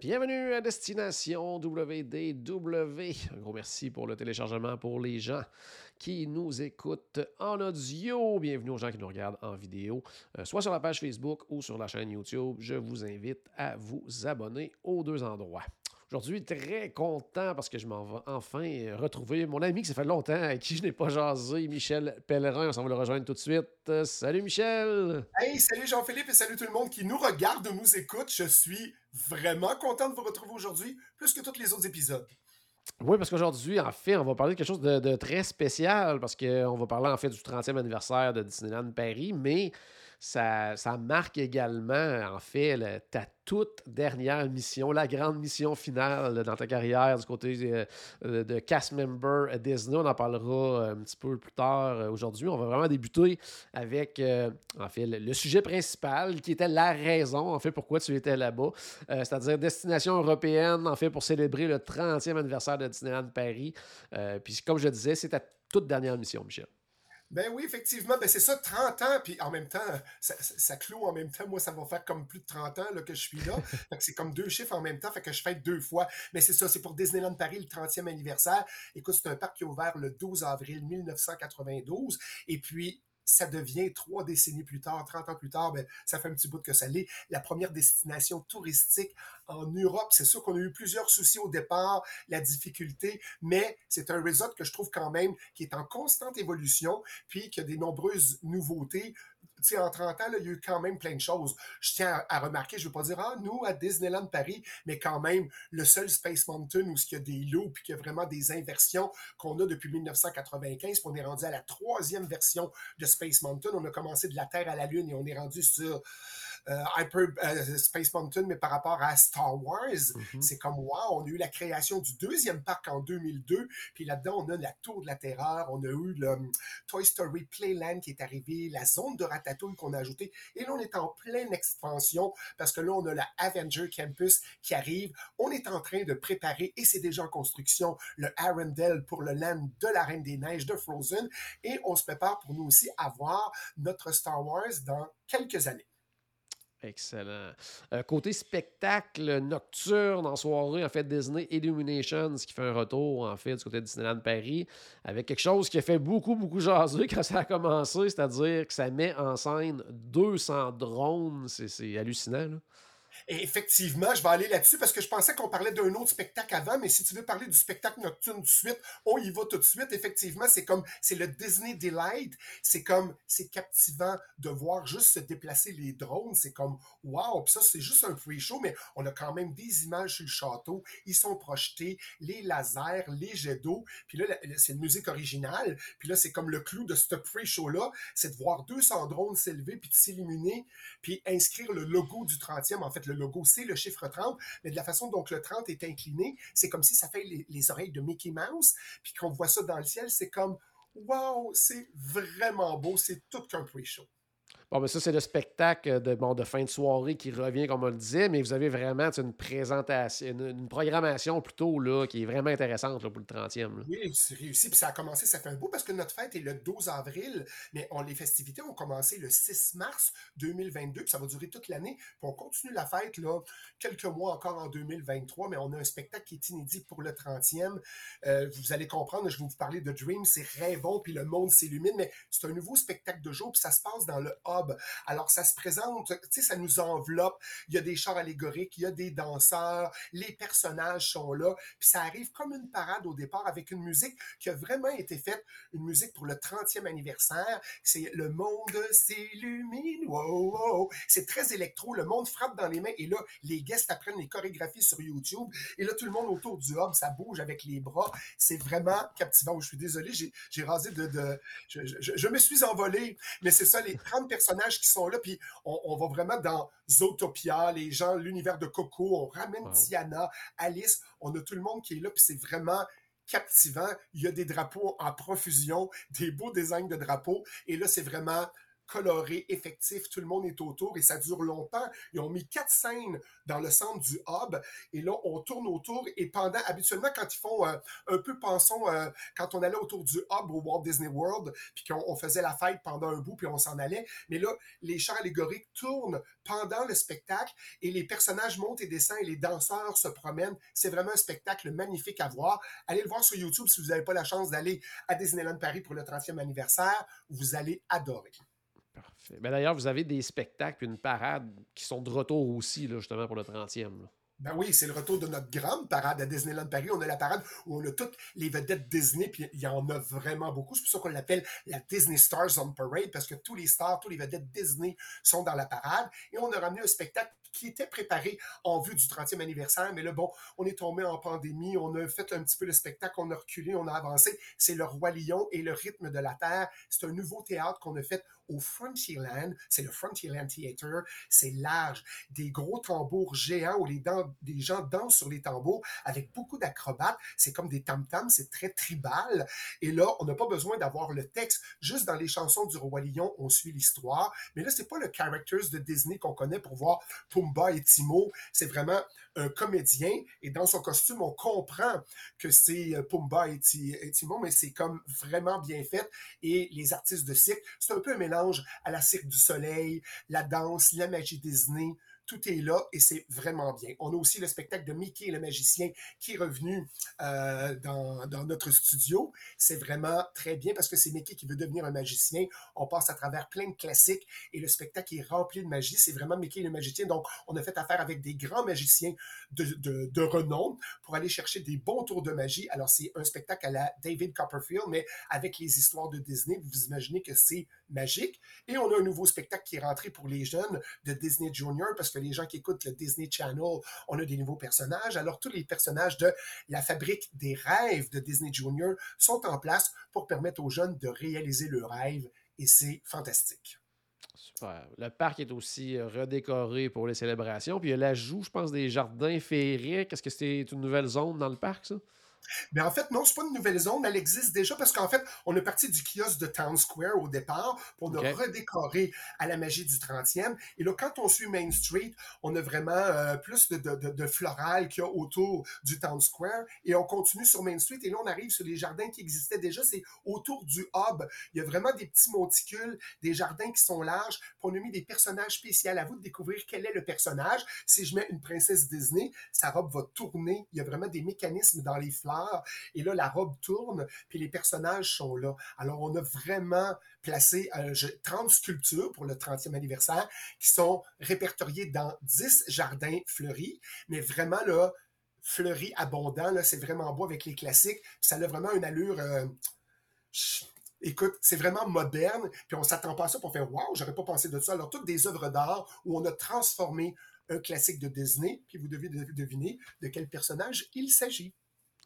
Bienvenue à Destination WDW. Un gros merci pour le téléchargement pour les gens qui nous écoutent en audio. Bienvenue aux gens qui nous regardent en vidéo, soit sur la page Facebook ou sur la chaîne YouTube. Je vous invite à vous abonner aux deux endroits. Aujourd'hui, très content parce que je m'en vais enfin retrouver mon ami que ça fait longtemps à qui je n'ai pas jasé, Michel Pellerin. On s'en va le rejoindre tout de suite. Salut Michel! Hey, salut Jean-Philippe et salut tout le monde qui nous regarde ou nous écoute. Je suis vraiment content de vous retrouver aujourd'hui, plus que tous les autres épisodes. Oui, parce qu'aujourd'hui, en fait, on va parler de quelque chose de très spécial parce qu'on va parler en fait du 30e anniversaire de Disneyland Paris, mais ça marque également en fait ta toute dernière mission, la grande mission finale dans ta carrière du côté de cast member Disney. On en parlera un petit peu plus tard aujourd'hui. On va vraiment débuter avec en fait le sujet principal qui était la raison en fait pourquoi tu étais là-bas, c'est-à-dire destination européenne en fait pour célébrer le 30e anniversaire de Disneyland Paris. Puis comme je disais, c'est ta toute dernière mission, Michel. Ben oui, effectivement, ben c'est ça, 30 ans, puis en même temps, ça clôt en même temps, moi, ça va faire comme plus de 30 ans là, que je suis là, fait que c'est comme deux chiffres en même temps, fait que je fête deux fois, mais c'est ça, c'est pour Disneyland Paris, le 30e anniversaire. Écoute, c'est un parc qui a ouvert le 12 avril 1992, et puis ça devient 3 décennies plus tard, 30 ans plus tard, ben, ça fait un petit bout que ça l'est, la première destination touristique en Europe. C'est sûr qu'on a eu plusieurs soucis au départ, la difficulté, mais c'est un resort que je trouve quand même qui est en constante évolution, puis qui a des nombreuses nouveautés. Tu sais, en 30 ans, là, il y a eu quand même plein de choses. Je tiens à remarquer, je ne veux pas dire « Ah, nous, à Disneyland Paris », mais quand même, le seul Space Mountain où il y a des loups puis qu'il y a vraiment des inversions qu'on a depuis 1995, puis on est rendu à la 3e version de Space Mountain. On a commencé de la Terre à la Lune et on est rendu sur Space Mountain, mais par rapport à Star Wars, c'est comme wow, on a eu la création du 2e parc en 2002, puis là-dedans, on a la Tour de la Terreur, on a eu le Toy Story Playland qui est arrivé, la zone de Ratatouille qu'on a ajoutée, et là, on est en pleine expansion, parce que là, on a la Avenger Campus qui arrive, on est en train de préparer, et c'est déjà en construction, le Arendelle pour le land de la Reine des Neiges, de Frozen, et on se prépare pour nous aussi avoir notre Star Wars dans quelques années. Excellent. Côté spectacle nocturne en soirée, en fait, Disney Illuminations qui fait un retour, en fait, du côté de Disneyland Paris, avec quelque chose qui a fait beaucoup, beaucoup jaser quand ça a commencé, c'est-à-dire que ça met en scène 200 drones. C'est hallucinant, là. Et effectivement, je vais aller là-dessus parce que je pensais qu'on parlait d'un autre spectacle avant, mais si tu veux parler du spectacle nocturne tout de suite, on y va tout de suite. Effectivement, c'est le Disney Delight. C'est captivant de voir juste se déplacer les drones. C'est comme, wow! Puis ça, c'est juste un pre-show, mais on a quand même des images sur le château. Ils sont projetés, les lasers, les jets d'eau. Puis là, c'est une musique originale. Puis là, c'est comme le clou de ce pre-show-là, c'est de voir 200 drones s'élever puis de s'illuminer, puis inscrire le logo du 30e. En fait, le logo, c'est le chiffre 30, mais de la façon dont le 30 est incliné, c'est comme si ça fait les oreilles de Mickey Mouse, puis qu'on voit ça dans le ciel, c'est comme « Wow, c'est vraiment beau, c'est tout qu'un pre-show ». Bon, mais ça, c'est le spectacle de fin de soirée qui revient, comme on le disait, mais vous avez vraiment une présentation, une programmation plutôt là, qui est vraiment intéressante là, pour le 30e. Là. Oui, c'est réussi, puis ça a commencé, ça fait un bout, parce que notre fête est le 12 avril, mais les festivités ont commencé le 6 mars 2022, puis ça va durer toute l'année, puis on continue la fête là, quelques mois encore en 2023, mais on a un spectacle qui est inédit pour le 30e. Vous allez comprendre, je vais vous parler de Dream, c'est rêvant, puis le monde s'illumine, mais c'est un nouveau spectacle de jour, puis ça se passe dans le hub. Alors, ça se présente, tu sais, ça nous enveloppe. Il y a des chars allégoriques, il y a des danseurs, les personnages sont là. Puis ça arrive comme une parade au départ avec une musique qui a vraiment été faite, une musique pour le 30e anniversaire. C'est « Le monde s'illumine, wow, wow ». C'est très électro, le monde frappe dans les mains. Et là, les guests apprennent les chorégraphies sur YouTube. Et là, tout le monde autour du hub, ça bouge avec les bras. C'est vraiment captivant. Je suis désolé, j'ai rasé je me suis envolé. Mais c'est ça, les 30 personnes personnages qui sont là, puis on va vraiment dans Zootopia, les gens, l'univers de Coco, on ramène Tiana, Alice, on a tout le monde qui est là, puis c'est vraiment captivant. Il y a des drapeaux en profusion, des beaux designs de drapeaux, et là, c'est vraiment coloré, effectif, tout le monde est autour et ça dure longtemps. Ils ont mis 4 scènes dans le centre du hub et là, on tourne autour et pendant, habituellement, quand ils font un peu, pensons, quand on allait autour du hub au Walt Disney World puis qu'on faisait la fête pendant un bout puis on s'en allait, mais là, les chants allégoriques tournent pendant le spectacle et les personnages montent et descendent et les danseurs se promènent. C'est vraiment un spectacle magnifique à voir. Allez le voir sur YouTube si vous n'avez pas la chance d'aller à Disneyland Paris pour le 30e anniversaire. Vous allez adorer. Parfait. Ben d'ailleurs, vous avez des spectacles et une parade qui sont de retour aussi, là, justement, pour le 30e. Là. Ben oui, c'est le retour de notre grande parade à Disneyland Paris. On a la parade où on a toutes les vedettes Disney, puis il y en a vraiment beaucoup. C'est pour ça qu'on l'appelle la Disney Stars on Parade, parce que tous les stars, tous les vedettes Disney sont dans la parade. Et on a ramené un spectacle qui était préparé en vue du 30e anniversaire, mais là, bon, on est tombé en pandémie, on a fait un petit peu le spectacle, on a reculé, on a avancé. C'est le Roi Lion et le rythme de la Terre. C'est un nouveau théâtre qu'on a fait au Frontierland. C'est le Frontierland Theater. C'est large. Des gros tambours géants où les gens dansent sur les tambours avec beaucoup d'acrobates. C'est comme des tam-tams. C'est très tribal. Et là, on n'a pas besoin d'avoir le texte. Juste dans les chansons du Roi Lion, on suit l'histoire. Mais là, c'est pas le characters de Disney qu'on connaît pour voir Pumbaa et Timon. C'est vraiment un comédien. Et dans son costume, on comprend que c'est Pumbaa et Timon, mais c'est comme vraiment bien fait. Et les artistes de cirque, c'est un peu un mélange à la Cirque du soleil, la danse, la magie Disney. Tout est là et c'est vraiment bien. On a aussi le spectacle de Mickey le magicien qui est revenu dans notre studio. C'est vraiment très bien parce que c'est Mickey qui veut devenir un magicien. On passe à travers plein de classiques et le spectacle est rempli de magie. C'est vraiment Mickey le magicien. Donc, on a fait affaire avec des grands magiciens de renom pour aller chercher des bons tours de magie. Alors, c'est un spectacle à la David Copperfield, mais avec les histoires de Disney, vous imaginez que c'est magique. Et on a un nouveau spectacle qui est rentré pour les jeunes de Disney Junior parce que les gens qui écoutent le Disney Channel, on a des nouveaux personnages. Alors, tous les personnages de la fabrique des rêves de Disney Junior sont en place pour permettre aux jeunes de réaliser leurs rêves et c'est fantastique. Super. Le parc est aussi redécoré pour les célébrations. Puis il y a l'ajout, je pense, des jardins féeriques. Est-ce que c'est une nouvelle zone dans le parc, ça? Mais en fait, non, c'est pas une nouvelle zone, elle existe déjà parce qu'en fait, on est parti du kiosque de Town Square au départ pour nous redécorer à la magie du 30e. Et là, quand on suit Main Street, on a vraiment plus de floral qu'il y a autour du Town Square et on continue sur Main Street et là, on arrive sur les jardins qui existaient déjà. C'est autour du hub. Il y a vraiment des petits monticules, des jardins qui sont larges. On a mis des personnages spéciaux. À vous de découvrir quel est le personnage. Si je mets une princesse Disney, sa robe va tourner. Il y a vraiment des mécanismes dans les fleurs. Et là, la robe tourne, puis les personnages sont là. Alors, on a vraiment placé 30 sculptures pour le 30e anniversaire qui sont répertoriées dans 10 jardins fleuris, mais vraiment, là, fleuris abondants, là, c'est vraiment beau avec les classiques, puis ça a vraiment une allure... Écoute, c'est vraiment moderne, puis on ne s'attend pas à ça pour faire « Wow, j'aurais pas pensé de ça ». Alors, toutes des œuvres d'art où on a transformé un classique de Disney, puis vous devez deviner de quel personnage il s'agit.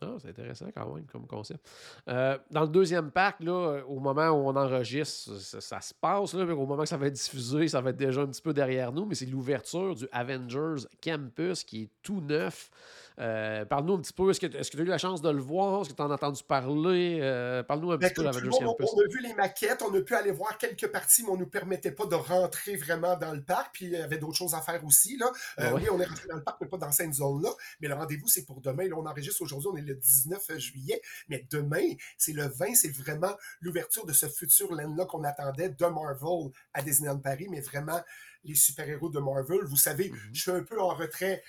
Ah, c'est intéressant quand même comme concept. Dans le deuxième parc, là, au moment où on enregistre, ça se passe. Là, au moment que ça va être diffusé, ça va être déjà un petit peu derrière nous, mais c'est l'ouverture du Avengers Campus qui est tout neuf. Parle-nous un petit peu, est-ce que tu as eu la chance de le voir? Est-ce que tu en as entendu parler? Parle-nous un petit peu de l'Avengers Campus. On a vu les maquettes, on a pu aller voir quelques parties, mais on ne nous permettait pas de rentrer vraiment dans le parc, puis il y avait d'autres choses à faire aussi. Là. Oui, on est rentré dans le parc, mais pas dans cette zone-là. Mais le rendez-vous, c'est pour demain. Là, on enregistre aujourd'hui, on est le 19 juillet, mais demain, c'est le 20, c'est vraiment l'ouverture de ce futur land-là qu'on attendait de Marvel à Disneyland Paris, mais vraiment les super-héros de Marvel. Vous savez, je suis un peu en retrait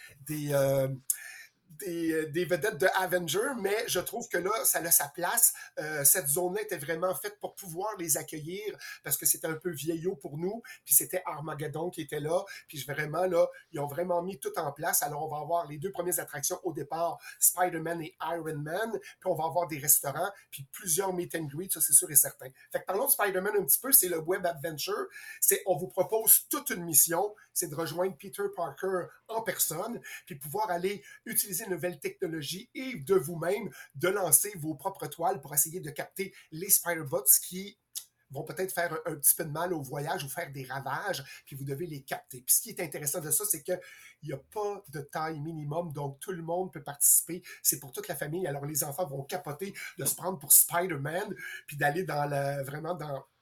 des vedettes de Avenger, mais je trouve que là, ça a sa place. Cette zone-là était vraiment faite pour pouvoir les accueillir parce que c'était un peu vieillot pour nous, puis c'était Armageddon qui était là, puis vraiment, là, ils ont vraiment mis tout en place. Alors, on va avoir les 2 premières attractions au départ, Spider-Man et Iron Man, puis on va avoir des restaurants, puis plusieurs meet and greet, ça, c'est sûr et certain. Fait que parlons de Spider-Man un petit peu, c'est le Web Adventure. On vous propose toute une mission, c'est de rejoindre Peter Parker en personne, puis pouvoir aller utiliser de nouvelles technologies et de vous-même de lancer vos propres toiles pour essayer de capter les Spider-Bots qui vont peut-être faire un petit peu de mal au voyage ou faire des ravages, puis vous devez les capter. Puis ce qui est intéressant de ça, c'est qu'il n'y a pas de taille minimum, donc tout le monde peut participer. C'est pour toute la famille. Alors, les enfants vont capoter de se prendre pour Spider-Man, puis d'aller dans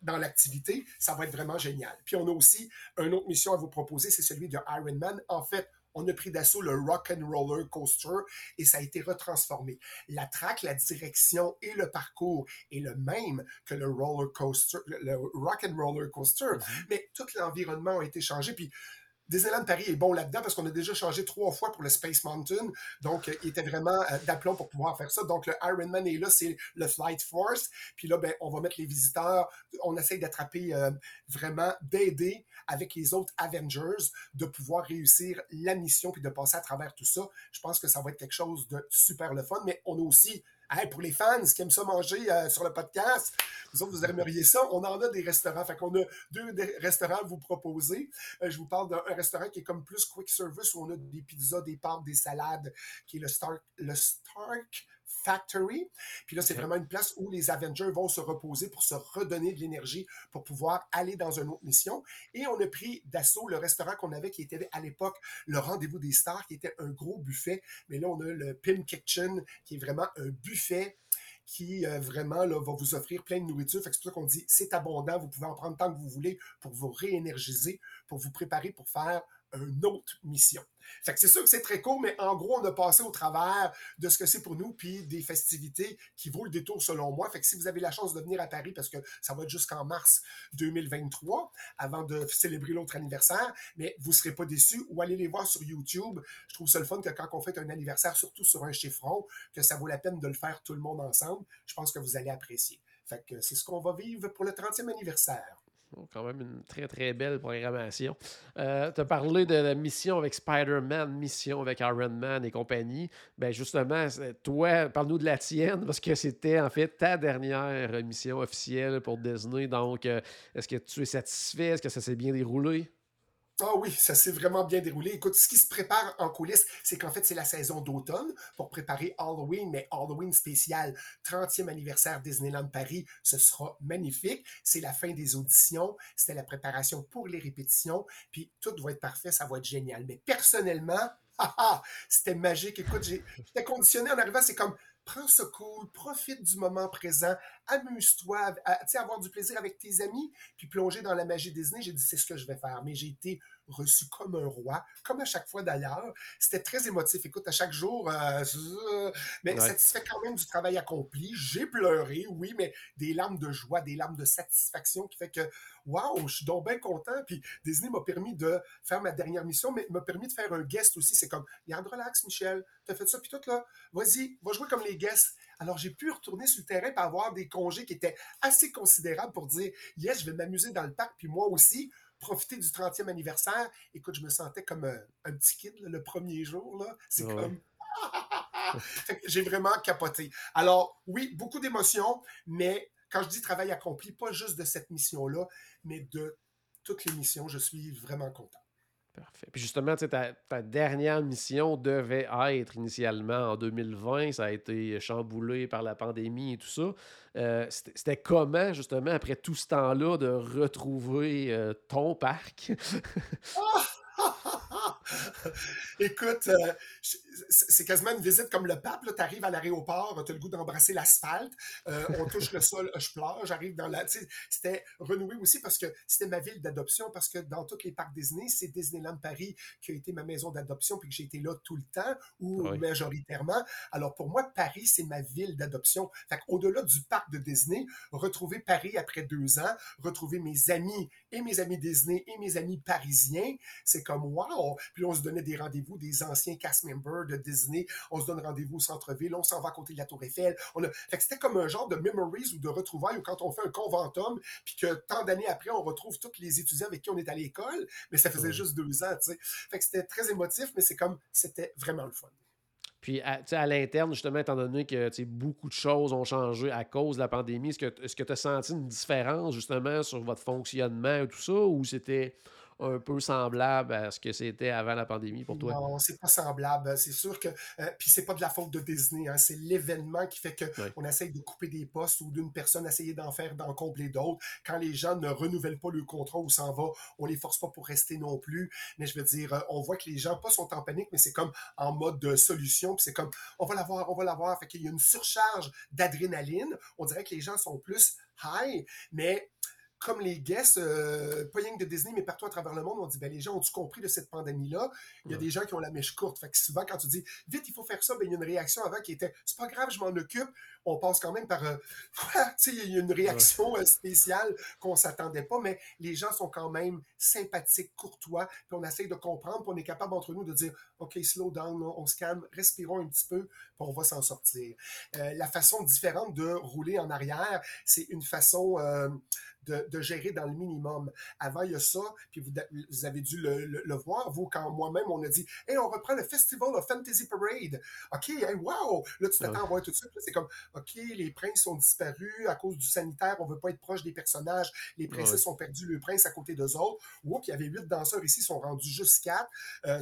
l'activité. Ça va être vraiment génial. Puis on a aussi une autre mission à vous proposer, c'est celui de Iron Man. En fait, on a pris d'assaut le Rock'n'Roller Coaster et ça a été retransformé. La track, la direction et le parcours est le même que le roller coaster, le Rock'n'Roller Coaster, mais tout l'environnement a été changé. Puis Disneyland Paris est bon là-dedans parce qu'on a déjà changé 3 fois pour le Space Mountain, donc il était vraiment d'aplomb pour pouvoir faire ça. Donc le Iron Man est là, c'est le Flight Force, puis là, ben, on va mettre les visiteurs, on essaye d'attraper vraiment, d'aider avec les autres Avengers, de pouvoir réussir la mission puis de passer à travers tout ça. Je pense que ça va être quelque chose de super le fun, mais on a aussi... Hey, pour les fans qui aiment ça manger sur le podcast, vous autres, vous aimeriez ça. On en a des restaurants. Fait qu'on a 2 restaurants à vous proposer. Je vous parle d'un restaurant qui est comme plus quick service où on a des pizzas, des pâtes, des salades, qui est le Stark Factory. Puis là, c'est vraiment une place où les Avengers vont se reposer pour se redonner de l'énergie pour pouvoir aller dans une autre mission. Et on a pris d'assaut le restaurant qu'on avait, qui était à l'époque le Rendez-vous des Stars, qui était un gros buffet. Mais là, on a le Pim Kitchen, qui est vraiment un buffet qui vraiment là, va vous offrir plein de nourriture. Fait que c'est pour ça qu'on dit, c'est abondant, vous pouvez en prendre tant que vous voulez pour vous réénergiser, pour vous préparer pour faire une autre mission. Fait que c'est sûr que c'est très court, mais en gros, on a passé au travers de ce que c'est pour nous, puis des festivités qui vaut le détour selon moi. Fait que si vous avez la chance de venir à Paris, parce que ça va être jusqu'en mars 2023, avant de célébrer l'autre anniversaire, mais vous ne serez pas déçus, ou allez les voir sur YouTube. Je trouve ça le fun que quand on fête un anniversaire, surtout sur un chiffron, que ça vaut la peine de le faire tout le monde ensemble. Je pense que vous allez apprécier. Fait que c'est ce qu'on va vivre pour le 30e anniversaire. Quand même une très, très belle programmation. Tu as parlé de la mission avec Spider-Man, mission avec Iron Man et compagnie. Ben justement, toi, parle-nous de la tienne, parce que c'était en fait ta dernière mission officielle pour Disney. Donc, est-ce que tu es satisfait? Est-ce que ça s'est bien déroulé? Ah oui, ça s'est vraiment bien déroulé. Écoute, ce qui se prépare en coulisses, c'est qu'en fait, c'est la saison d'automne pour préparer Halloween, mais Halloween spécial, 30e anniversaire Disneyland Paris, ce sera magnifique. C'est la fin des auditions, c'était la préparation pour les répétitions, puis tout va être parfait, ça va être génial. Mais personnellement, c'était magique. Écoute, j'étais conditionné en arrivant, c'est comme... Prends ce cool, profite du moment présent, amuse-toi, avoir du plaisir avec tes amis, puis plonger dans la magie Disney. J'ai dit, c'est ce que je vais faire. Mais j'ai été reçu comme un roi, comme à chaque fois d'ailleurs. C'était très émotif. Écoute, à chaque jour, mais satisfait quand même du travail accompli. J'ai pleuré, oui, mais des larmes de joie, des larmes de satisfaction qui fait que, waouh, je suis donc bien content. Puis Disney m'a permis de faire ma dernière mission, mais m'a permis de faire un guest aussi. C'est comme, regarde, relax, Michel, t'as fait ça, puis tout, là, vas-y, va jouer comme les guests. Alors, j'ai pu retourner sur le terrain pour avoir des congés qui étaient assez considérables pour dire, yes, je vais m'amuser dans le parc, puis moi aussi, profiter du 30e anniversaire. Écoute, je me sentais comme un petit kid là, le premier jour. Là. C'est comme... J'ai vraiment capoté. Alors, oui, beaucoup d'émotions, mais quand je dis travail accompli, pas juste de cette mission-là, mais de toutes les missions, je suis vraiment content. Parfait. Puis justement, ta dernière mission devait être initialement en 2020. Ça a été chamboulé par la pandémie et tout ça. C'était comment, justement, après tout ce temps-là, de retrouver ton parc? Écoute, c'est quasiment une visite comme le pape. Tu arrives à l'aéroport, tu as le goût d'embrasser l'asphalte, on touche le sol, je pleure, j'arrive dans la... C'était renoué aussi parce que c'était ma ville d'adoption, parce que dans tous les parcs Disney, c'est Disneyland Paris qui a été ma maison d'adoption puis que j'ai été là tout le temps ou majoritairement. Alors pour moi, Paris, c'est ma ville d'adoption. Fait qu'au-delà du parc de Disney, retrouver Paris après 2 ans, retrouver mes amis et mes amis Disney et mes amis parisiens, c'est comme wow! Puis on se donnait des rendez-vous, des anciens cast members de Disney. On se donne rendez-vous au centre-ville, on s'en va à côté de la Tour Eiffel. Fait que c'était comme un genre de memories ou de retrouvailles où quand on fait un conventum, puis que tant d'années après, on retrouve tous les étudiants avec qui on est à l'école, mais ça faisait juste 2 ans, tu sais. Fait que c'était très émotif, mais c'est comme, c'était vraiment le fun. Puis, à l'interne, justement, étant donné que beaucoup de choses ont changé à cause de la pandémie, est-ce que tu as senti une différence, justement, sur votre fonctionnement et tout ça, ou c'était... un peu semblable à ce que c'était avant la pandémie pour toi? Non, c'est pas semblable. C'est sûr que... puis c'est pas de la faute de Disney. Hein, c'est l'événement qui fait qu'on essaye de couper des postes ou d'une personne, essayer d'en combler d'autres. Quand les gens ne renouvellent pas le contrat ou s'en vont, on les force pas pour rester non plus. Mais je veux dire, on voit que les gens, pas sont en panique, mais c'est comme en mode de solution. Puis c'est comme, on va l'avoir. Fait qu'il y a une surcharge d'adrénaline. On dirait que les gens sont plus high, mais... Comme les guests, pas rien que de Disney, mais partout à travers le monde, on dit, ben les gens ont-tu compris de cette pandémie-là? Il y a des gens qui ont la mèche courte. Fait que souvent, quand tu dis, vite, il faut faire ça, ben il y a une réaction avant qui était, c'est pas grave, je m'en occupe. On passe quand même par, tu sais, il y a une réaction spéciale qu'on s'attendait pas, mais les gens sont quand même sympathiques, courtois, puis on essaye de comprendre, puis on est capable entre nous de dire, OK, slow down, on se calme, respirons un petit peu, puis on va s'en sortir. La façon différente de rouler en arrière, c'est une façon... De gérer dans le minimum. Avant, il y a ça, puis vous avez dû le voir, vous, quand moi-même, on a dit « Hey, on reprend le Festival of Fantasy Parade! » OK, hey, wow! Là, tu t'attends à voir tout de suite, là, c'est comme « OK, les princes ont disparu à cause du sanitaire, on veut pas être proche des personnages, les princesses ont perdu le prince à côté d'eux autres. » Oups, il y avait 8 danseurs ici, ils sont rendus juste 4.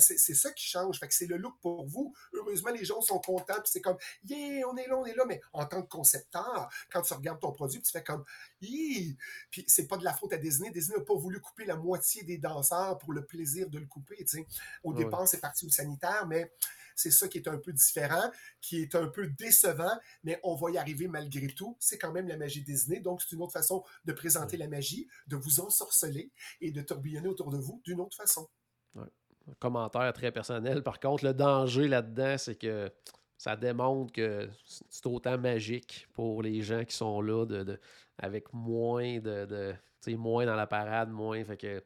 C'est ça qui change, fait que c'est le look pour vous. Heureusement, les gens sont contents, puis c'est comme « Yeah, on est là! » Mais en tant que concepteur, quand tu regardes ton produit, tu fais comme « Hi! » Puis c'est pas de la faute à Disney. Disney n'a pas voulu couper la moitié des danseurs pour le plaisir de le couper, tu sais. Au départ, c'est parti au sanitaire, mais c'est ça qui est un peu différent, qui est un peu décevant, mais on va y arriver malgré tout. C'est quand même la magie Disney, donc c'est une autre façon de présenter la magie, de vous ensorceler et de tourbillonner autour de vous d'une autre façon. Ouais. Un commentaire très personnel. Par contre, le danger là-dedans, c'est que ça démontre que c'est autant magique pour les gens qui sont là avec moins moins dans la parade, moins. Fait que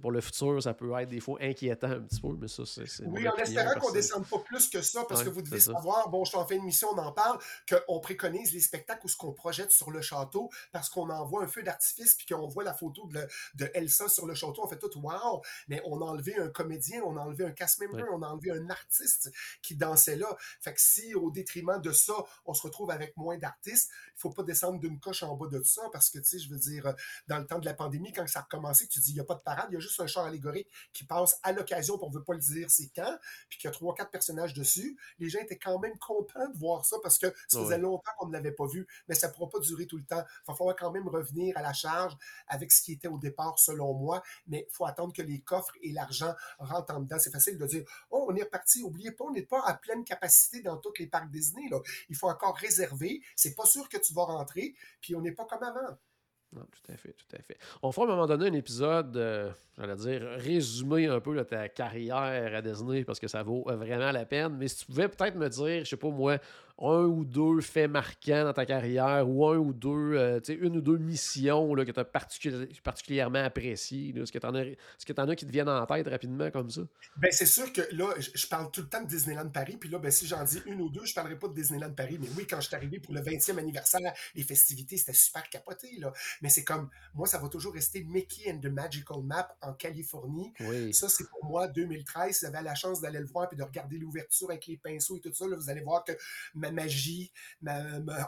pour le futur, ça peut être des fois inquiétant un petit peu, mais ça, c'est oui, en espérant qu'on ne descende pas plus que ça, parce que vous devez savoir, bon, je suis en fin de mission, on en parle, qu'on préconise les spectacles ou ce qu'on projette sur le château, parce qu'on envoie un feu d'artifice, puis qu'on voit la photo de Elsa sur le château, on fait tout, wow! Mais on a enlevé un comédien, on a enlevé un cast member, on a enlevé un artiste qui dansait là. Fait que si, au détriment de ça, on se retrouve avec moins d'artistes, il ne faut pas descendre d'une coche en bas de ça, parce que, tu sais, je veux dire, dans le temps de la pandémie, quand ça a recommencé, tu dis, il n'y a pas de parade, il y a juste un char allégorique qui passe à l'occasion, puis on ne veut pas le dire c'est quand, puis qu'il y a 3-4 personnages dessus. Les gens étaient quand même contents de voir ça, parce que ça faisait longtemps qu'on ne l'avait pas vu, mais ça ne pourra pas durer tout le temps. Il va falloir quand même revenir à la charge avec ce qui était au départ, selon moi, mais il faut attendre que les coffres et l'argent rentrent en dedans. C'est facile de dire, oh, on est reparti, n'oubliez pas, on n'est pas à pleine capacité dans tous les parcs Disney, là. Il faut encore réserver, c'est pas sûr que tu vas rentrer, puis on n'est pas comme avant. Non, tout à fait. On fera à un moment donné un épisode, j'allais dire, résumer un peu ta carrière à Disney, parce que ça vaut vraiment la peine. Mais si tu pouvais peut-être me dire, je sais pas moi, un ou deux faits marquants dans ta carrière, ou une ou deux missions là, que tu as particulièrement appréciées. Est-ce que tu en as qui te viennent en tête rapidement comme ça? Bien, c'est sûr que là, je parle tout le temps de Disneyland Paris, puis là, ben, si j'en dis une ou deux, je ne parlerai pas de Disneyland Paris. Mais oui, quand je suis arrivé pour le 20e anniversaire, les festivités, c'était super capoté, là. Mais c'est comme, moi, ça va toujours rester Mickey and the Magical Map en Californie. Oui. Ça, c'est pour moi 2013. Si vous avez la chance d'aller le voir et de regarder l'ouverture avec les pinceaux et tout ça, là, vous allez voir que ma magie,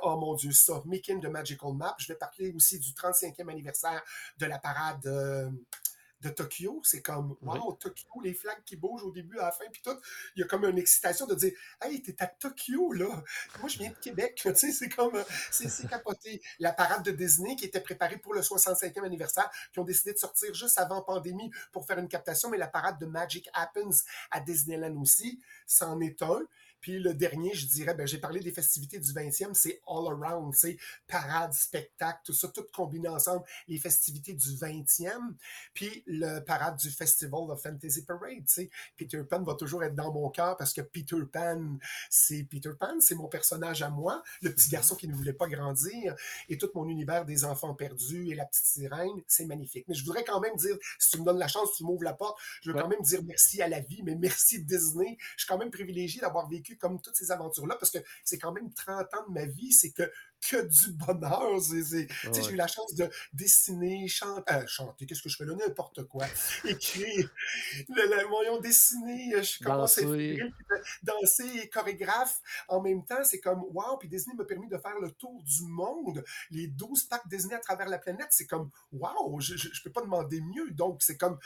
oh mon Dieu, ça, Mickey and the Magical Map. Je vais parler aussi du 35e anniversaire de la parade... de Tokyo, c'est comme, wow, Tokyo, les flags qui bougent au début, à la fin, puis tout, il y a comme une excitation de dire, hey, t'es à Tokyo, là, moi, je viens de Québec, tu sais, c'est comme, c'est capoté. La parade de Disney qui était préparée pour le 65e anniversaire, qui ont décidé de sortir juste avant pandémie pour faire une captation, mais la parade de Magic Happens à Disneyland aussi, c'en est un. Puis le dernier, je dirais, ben j'ai parlé des festivités du 20e, c'est all around, c'est parade, spectacle, tout ça, tout combiné ensemble, les festivités du 20e, puis le parade du Festival of Fantasy Parade, tu sais. Peter Pan va toujours être dans mon cœur parce que Peter Pan, c'est mon personnage à moi, le petit garçon qui ne voulait pas grandir, et tout mon univers des enfants perdus et la petite sirène, c'est magnifique. Mais je voudrais quand même dire, si tu me donnes la chance, tu m'ouvres la porte, je veux quand même dire merci à la vie, mais merci Disney. Je suis quand même privilégié d'avoir vécu comme toutes ces aventures-là, parce que c'est quand même 30 ans de ma vie, c'est que que du bonheur. Tu sais, j'ai eu la chance de dessiner, chanter, qu'est-ce que je fais là? N'importe quoi. Écrire, voyons, dessiner, je commence à écrire, danser, chorégraphe. En même temps, c'est comme, wow, puis Disney m'a permis de faire le tour du monde. Les 12 parcs Disney à travers la planète, c'est comme, wow, je peux pas demander mieux. Donc, c'est comme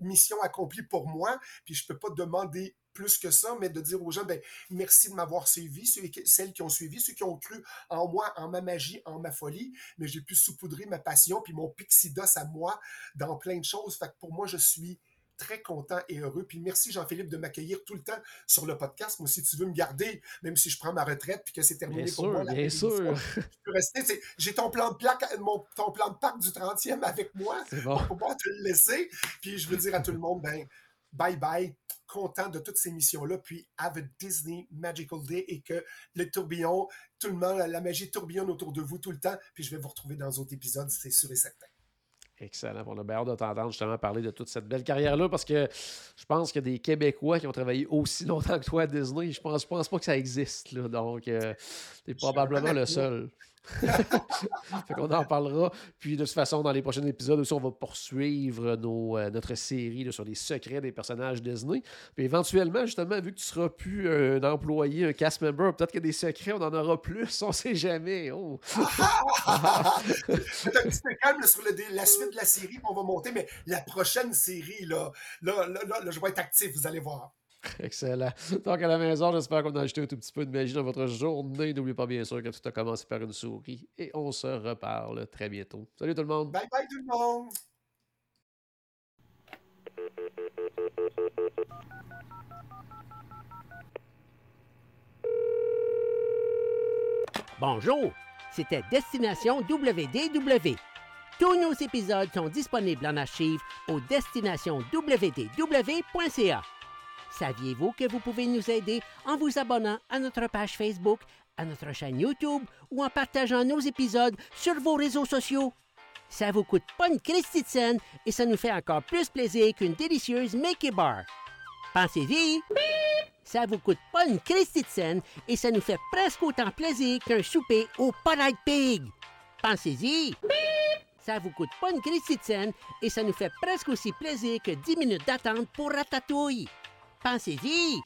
mission accomplie pour moi, puis je peux pas demander plus que ça, mais de dire aux gens, ben merci de m'avoir suivi, celles qui ont suivi, ceux qui ont cru en moi, en ma magie, en ma folie, mais j'ai pu saupoudrer ma passion puis mon pixie dust à moi dans plein de choses. Fait que pour moi, je suis très content et heureux. Puis merci Jean-Philippe de m'accueillir tout le temps sur le podcast. Moi, si tu veux me garder, même si je prends ma retraite puis que c'est terminé bien pour sûr, moi, la bien sûr. Je peux rester. Tu sais, j'ai ton plan de parc du 30e avec moi. C'est bon. Pour pouvoir te le laisser. Puis je veux dire à tout le monde, ben bye bye. Content de toutes ces missions-là, puis have a Disney Magical Day et que le tourbillon, tout le monde, la magie tourbillonne autour de vous tout le temps, puis je vais vous retrouver dans d'autres épisodes, c'est sûr et certain. Excellent. On a bien hâte de t'entendre justement parler de toute cette belle carrière-là parce que je pense qu'il y a des Québécois qui ont travaillé aussi longtemps que toi à Disney. Je pense pas que ça existe, là. Donc, t'es probablement le seul. Fait qu'on en parlera. Puis, de toute façon, dans les prochains épisodes aussi, on va poursuivre notre série là, sur les secrets des personnages Disney. Puis, éventuellement, justement, vu que tu seras plus un employé, un cast member, peut-être que des secrets, on en aura plus. On sait jamais. Oh. C'est un petit peu calme là, sur la suite de la série qu'on va monter, mais la prochaine série, là, je vais être actif, vous allez voir. Excellent. Donc, à la maison, j'espère qu'on a ajouté un tout petit peu de magie dans votre journée. N'oubliez pas, bien sûr, que tout a commencé par une souris. Et on se reparle très bientôt. Salut tout le monde! Bye bye tout le monde! Bonjour! C'était Destination WDW. Tous nos épisodes sont disponibles en archive au destinationwdw.ca. Saviez-vous que vous pouvez nous aider en vous abonnant à notre page Facebook, à notre chaîne YouTube ou en partageant nos épisodes sur vos réseaux sociaux? Ça vous coûte pas une christie de scène et ça nous fait encore plus plaisir qu'une délicieuse Mickey Bar. Pensez-y! Ça vous coûte pas une christie de scène et ça nous fait presque autant plaisir qu'un souper au Parade Pig. Pensez-y! Ça vous coûte pas une christie de scène et ça nous fait presque aussi plaisir que 10 minutes d'attente pour Ratatouille. Pensez-y!